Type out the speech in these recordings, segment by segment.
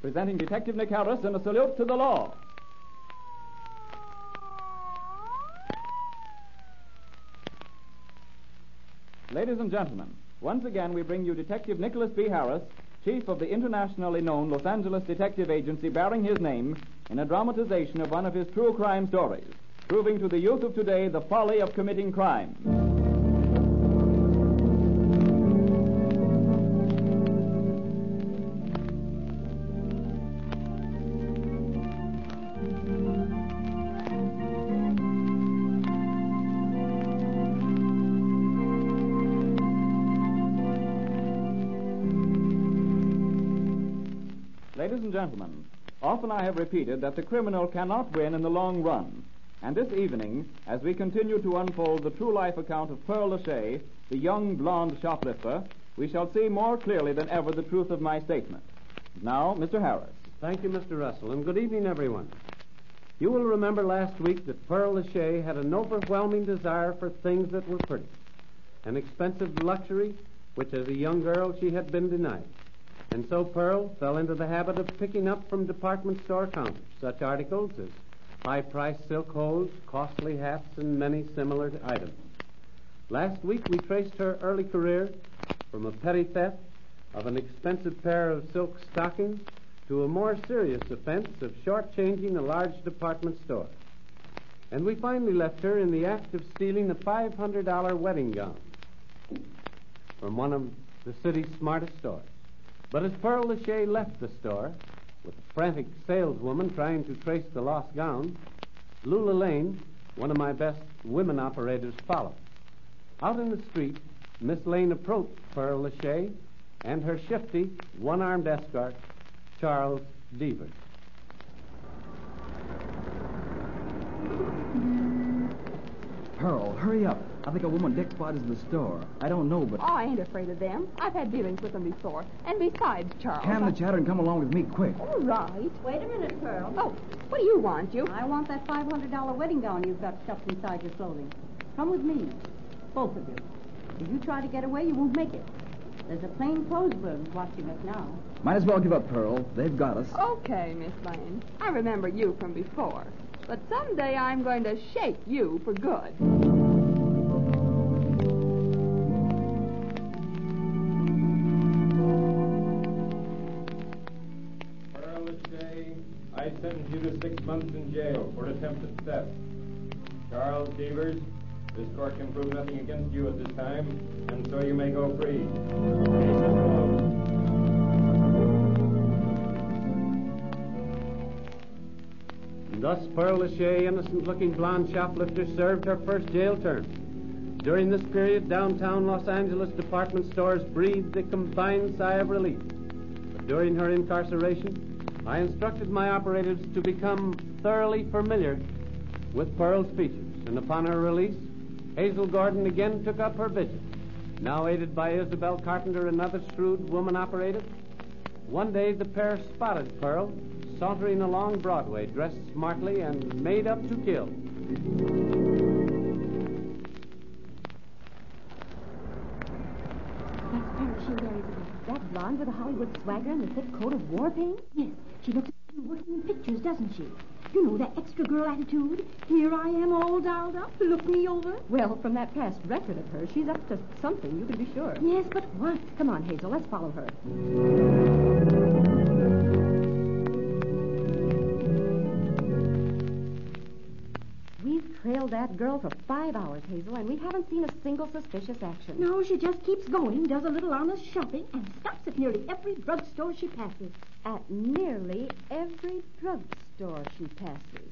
presenting Detective Nick Harris in a salute to the law. Ladies and gentlemen, once again we bring you Detective Nicholas B. Harris, chief of the internationally known Los Angeles Detective Agency bearing his name, in a dramatization of one of his true crime stories, proving to the youth of today the folly of committing crime. Ladies and gentlemen, often I have repeated that the criminal cannot win in the long run. And this evening, as we continue to unfold the true life account of Pearl Lachey, the young blonde shoplifter, we shall see more clearly than ever the truth of my statement. Now, Mr. Harris. Thank you, Mr. Russell, and good evening, everyone. You will remember last week that Pearl Lachey had an overwhelming desire for things that were pretty, an expensive luxury which, as a young girl, she had been denied. And so Pearl fell into the habit of picking up from department store counters such articles as high-priced silk hose, costly hats, and many similar items. Last week, we traced her early career from a petty theft of an expensive pair of silk stockings to a more serious offense of shortchanging a large department store. And we finally left her in the act of stealing a $500 wedding gown from one of the city's smartest stores. But as Pearl Lachey left the store, with a frantic saleswoman trying to trace the lost gown, Lula Lane, one of my best women operators, followed. Out in the street, Miss Lane approached Pearl Lachey and her shifty, one-armed escort, Charles Devers. Pearl, hurry up. I think a woman jackpot is in the store. I don't know, but... Oh, I ain't afraid of them. I've had dealings with them before. And besides, Charles... Calm the chatter and come along with me quick. All right. Wait a minute, Pearl. Oh, what do you want, you? I want that $500 wedding gown you've got stuffed inside your clothing. Come with me, both of you. If you try to get away, you won't make it. There's a plainclothesman watching us now. Might as well give up, Pearl. They've got us. Okay, Miss Lane. I remember you from before. But someday I'm going to shake you for good. Pearl Lachey, I sentence you to 6 months in jail for attempted theft. Charles Devers, this court can prove nothing against you at this time, and so you may go free. Thus, Pearl Lachey, innocent-looking blonde shoplifter, served her first jail term. During this period, downtown Los Angeles department stores breathed a combined sigh of relief. But during her incarceration, I instructed my operatives to become thoroughly familiar with Pearl's features. And upon her release, Hazel Gordon again took up her vigil, now aided by Isabel Carpenter, another shrewd woman operator. One day, the pair spotted Pearl sauntering along Broadway, dressed smartly and made up to kill. That's Pearl Lachey there, isn't it? That blonde with a Hollywood swagger and a thick coat of war paint? Yes, she looks like she's working in pictures, doesn't she? You know, that extra girl attitude. Here I am all dolled up, look me over. Well, from that past record of hers, she's up to something, you can be sure. Yes, but what? Come on, Hazel, let's follow her. Trailed that girl for 5 hours, Hazel, and we haven't seen a single suspicious action. No, she just keeps going, does a little honest shopping, and stops at nearly every drugstore she passes. At nearly every drugstore she passes.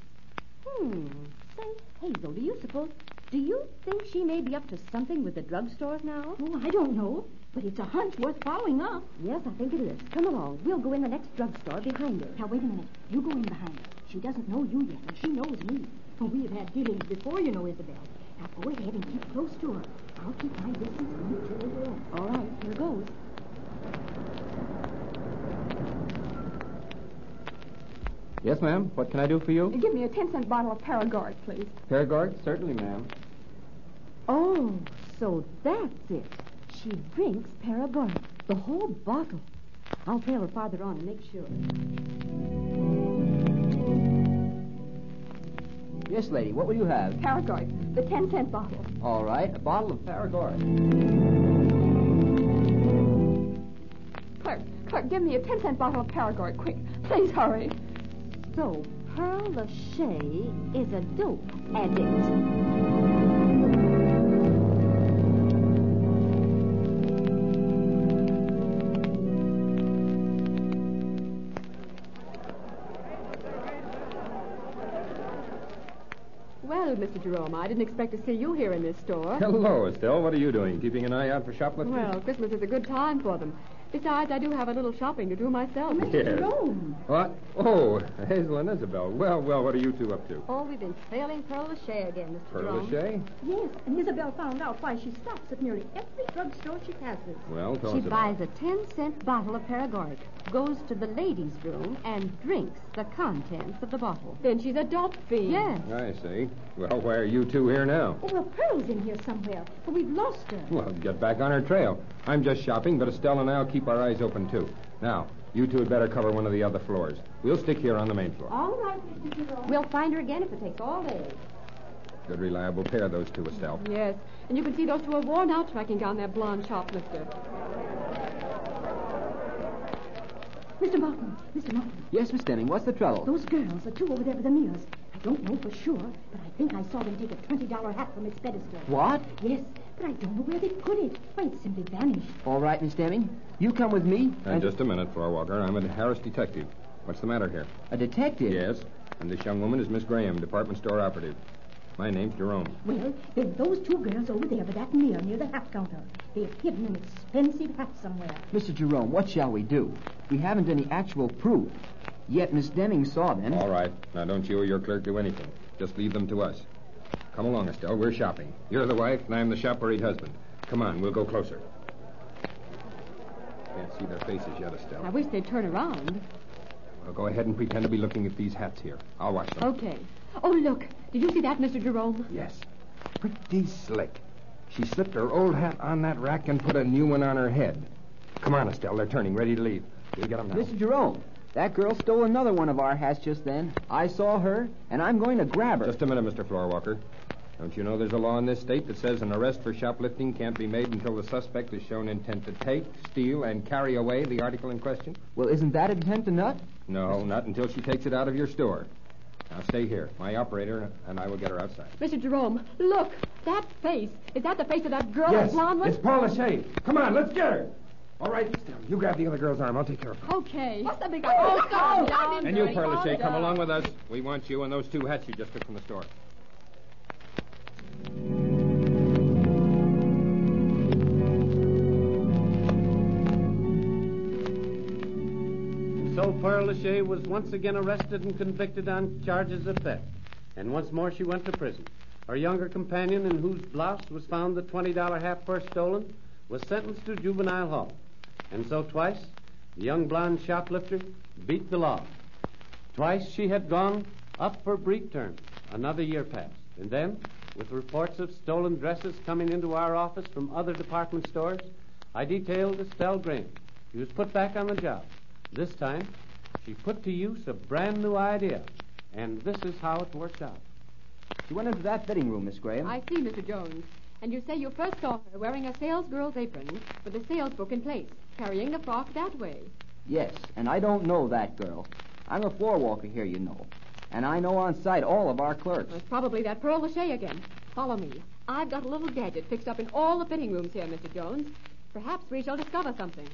Say, Hazel, do you think she may be up to something with the drugstores now? Oh, I don't know, but it's a hunch worth following up. Yes, I think it is. Come along. We'll go in the next drugstore behind her. Now, wait a minute. You go in behind her. She doesn't know you yet, and she knows me. Well, we have had dealings before, you know, Isabel. Now, go ahead and keep close to her. I'll keep my distance from you till the end. All right, here goes. Yes, ma'am. What can I do for you? Give me a 10-cent bottle of paregoric, please. Paregoric? Certainly, ma'am. Oh, so that's it. She drinks paregoric, the whole bottle. I'll trail her farther on and make sure. Yes, lady, what will you have? Paregoric, the 10-cent bottle. All right, a bottle of paregoric. Clerk, give me a 10-cent bottle of paregoric, quick. Please hurry. So, Pearl Lachey is a dope addict. Well, Mr. Jerome, I didn't expect to see you here in this store. Hello, Estelle. What are you doing? Keeping an eye out for shoplifters? Well, Christmas is a good time for them. Besides, I do have a little shopping to do myself. Mr. Jerome. What? Oh, Hazel and Isabel. Well, what are you two up to? Oh, we've been trailing Pearl Lachey again, Mr. Jerome. Pearl Lachey? Yes, and Isabel found out why she stops at nearly every drugstore she passes. Well, tell us about it. She buys a 10-cent bottle of paregoric, goes to the ladies' room, and drinks the contents of the bottle. Then she's a dope fiend. Yes. I see. Well, why are you two here now? Oh, well, Pearl's in here somewhere, but we've lost her. Well, get back on her trail. I'm just shopping, but Estelle and I'll keep our eyes open, too. Now, you two had better cover one of the other floors. We'll stick here on the main floor. All right, Mr. Jerome. We'll find her again if it takes all day. Good, reliable pair, those two, Estelle. Yes, and you can see those two are worn out tracking down their blonde shoplifter. Mr. Martin. Yes, Miss Denning, what's the trouble? Those girls, the two over there with the mirrors. I don't know for sure, but I think I saw them take a $20 hat from its pedestal. What? Yes, but I don't know where they put it. Why, it simply vanished. All right, Miss Denning, you come with me. Just a minute, Flora Walker. I'm a Harris detective. What's the matter here? A detective? Yes, and this young woman is Miss Graham, department store operative. My name's Jerome. Well, then those two girls over there with that mirror near the hat counter. They've hidden an expensive hat somewhere. Mr. Jerome, what shall we do? We haven't any actual proof. Yet Miss Denning saw them. All right. Now, don't you or your clerk do anything. Just leave them to us. Come along, Estelle. We're shopping. You're the wife, and I'm the shoppery husband. Come on. We'll go closer. Can't see their faces yet, Estelle. I wish they'd turn around. Well, go ahead and pretend to be looking at these hats here. I'll watch them. Okay. Oh, look. Did you see that, Mr. Jerome? Yes. Pretty slick. She slipped her old hat on that rack and put a new one on her head. Come on, Estelle. They're turning, ready to leave. We'll get them now. Mr. Jerome, that girl stole another one of our hats just then. I saw her, and I'm going to grab her. Just a minute, Mr. Floorwalker. Don't you know there's a law in this state that says an arrest for shoplifting can't be made until the suspect has shown intent to take, steal, and carry away the article in question? Well, isn't that intent enough? No, not until she takes it out of your store. Now, stay here. My operator and I will get her outside. Mr. Jerome, look. That face. Is that the face of that girl? Yes, blonde one? It's Pearl Lachey. Come on, let's get her. All right, you grab the other girl's arm. I'll take care of her. Okay. What's the big idea? Oh, and you, Pearl Lachey, come along with us. We want you and those two hats you just took from the store. So Pearl Lachey was once again arrested and convicted on charges of theft. And once more she went to prison. Her younger companion, in whose blouse was found the $20 half purse stolen, was sentenced to juvenile hall. And so twice, the young blonde shoplifter beat the law. Twice she had gone up for brief terms. Another year passed. And then, with reports of stolen dresses coming into our office from other department stores, I detailed Estelle Graham. She was put back on the job. This time, she put to use a brand new idea. And this is how it worked out. She went into that fitting room, Miss Graham. I see, Mr. Jones. And you say you first saw her wearing a salesgirl's apron with a sales book in place, carrying the frock that way. Yes, and I don't know that girl. I'm a floor walker here, you know. And I know on sight all of our clerks. Well, it's probably that Pearl Lachey again. Follow me. I've got a little gadget fixed up in all the fitting rooms here, Mr. Jones. Perhaps we shall discover something.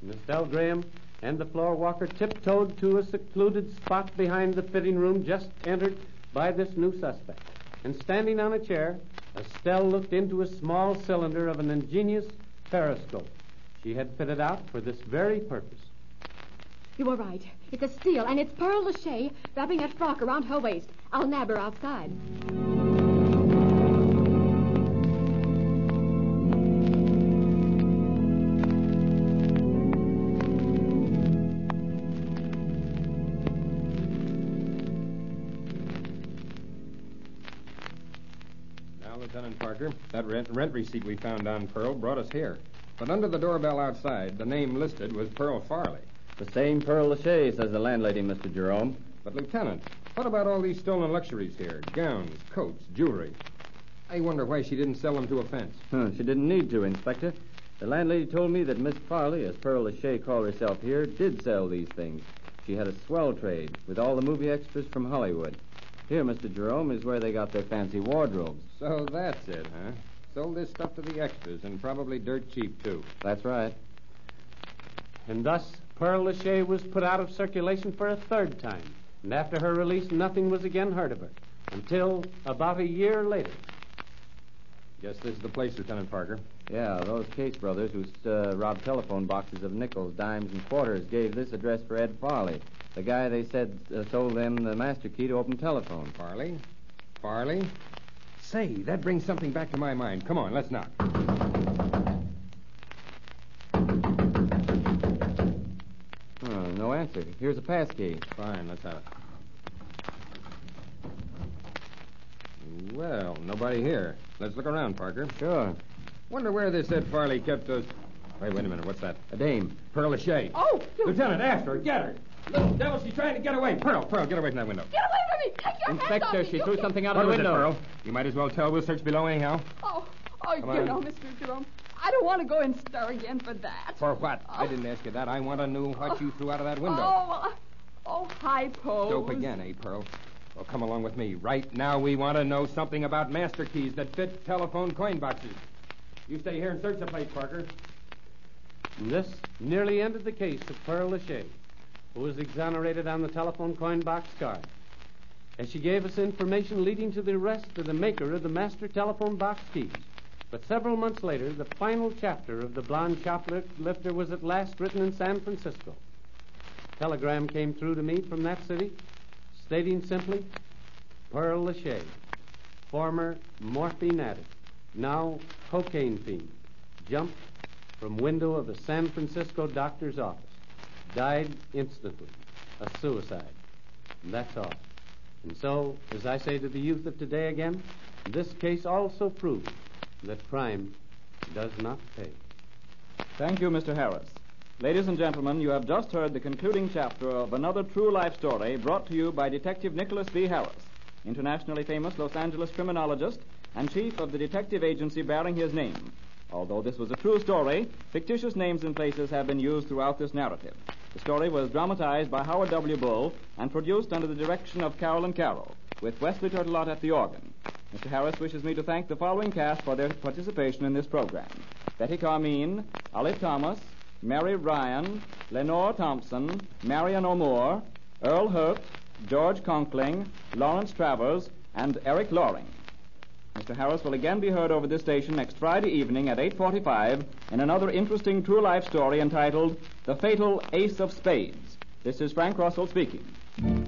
Miss Estelle Graham and the floor walker tiptoed to a secluded spot behind the fitting room just entered by this new suspect. And standing on a chair, Estelle looked into a small cylinder of an ingenious periscope she had fitted out for this very purpose. You are right. It's a steal, and it's Pearl Lachey wrapping that frock around her waist. I'll nab her outside. Lieutenant Parker, that rent receipt we found on Pearl brought us here. But under the doorbell outside, the name listed was Pearl Farley. The same Pearl Lachey, says the landlady, Mr. Jerome. But, Lieutenant, What about all these stolen luxuries here? Gowns, coats, jewelry. I wonder why she didn't sell them to a fence. She didn't need to, Inspector. The landlady told me that Miss Farley, as Pearl Lachey called herself here, did sell these things. She had a swell trade with all the movie extras from Hollywood. Here, Mr. Jerome, is where they got their fancy wardrobes. So that's it, huh? Sold this stuff to the extras, and probably dirt cheap, too. That's right. And thus, Pearl Lachey was put out of circulation for a third time. And after her release, nothing was again heard of her until about a year later. Guess this is the place, Lieutenant Parker. Yeah, those Case brothers who robbed telephone boxes of nickels, dimes, and quarters gave this address for Ed Farley, the guy they said sold them the master key to open telephone. Farley? Farley? Say, that brings something back to my mind. Come on, let's knock. No answer. Here's a pass key. Fine, let's have it. Well, nobody here. Let's look around, Parker. Sure. Wonder where this Ed Farley kept us. Wait a minute. What's that? A dame. Pearl Lachey. Oh! Lieutenant, after her. Get her. Little devil, she's trying to get away. Pearl, get away from that window. Get away from me. Take your Inspector, hands off me. She threw something out of the window. What was it, Pearl? You might as well tell. We'll search below anyhow. Oh, you know, Mr. Jerome, I don't want to go in stir again for that. For what? I didn't ask you that. I want to know what you threw out of that window. Hi, Pose. Dope again, Pearl? Well, come along with me. Right now, we want to know something about master keys that fit telephone coin boxes. You stay here and search the place, Parker. And this nearly ended the case of Pearl Lachey, who was exonerated on the telephone coin box card, as she gave us information leading to the arrest of the maker of the master telephone box keys. But several months later, the final chapter of the blonde shoplifter was at last written in San Francisco. A telegram came through to me from that city, stating simply, Pearl Lachey, former morphine addict, now cocaine fiend, jumped from window of a San Francisco doctor's office. Died instantly. A suicide. And that's all. And so, as I say to the youth of today again, this case also proves that crime does not pay. Thank you, Mr. Harris. Ladies and gentlemen, you have just heard the concluding chapter of another true life story brought to you by Detective Nicholas B. Harris, internationally famous Los Angeles criminologist and chief of the detective agency bearing his name. Although this was a true story, fictitious names and places have been used throughout this narrative. The story was dramatized by Howard W. Bull and produced under the direction of Carol Carroll, with Wesley Turtelot at the organ. Mr. Harris wishes me to thank the following cast for their participation in this program. Betty Carmine, Ollie Thomas, Mary Ryan, Lenore Thompson, Marion O'Moore, Earl Hurt, George Conkling, Lawrence Travers, and Eric Loring. Mr. Harris will again be heard over this station next Friday evening at 8:45 in another interesting true life story entitled The Fatal Ace of Spades. This is Frank Russell speaking.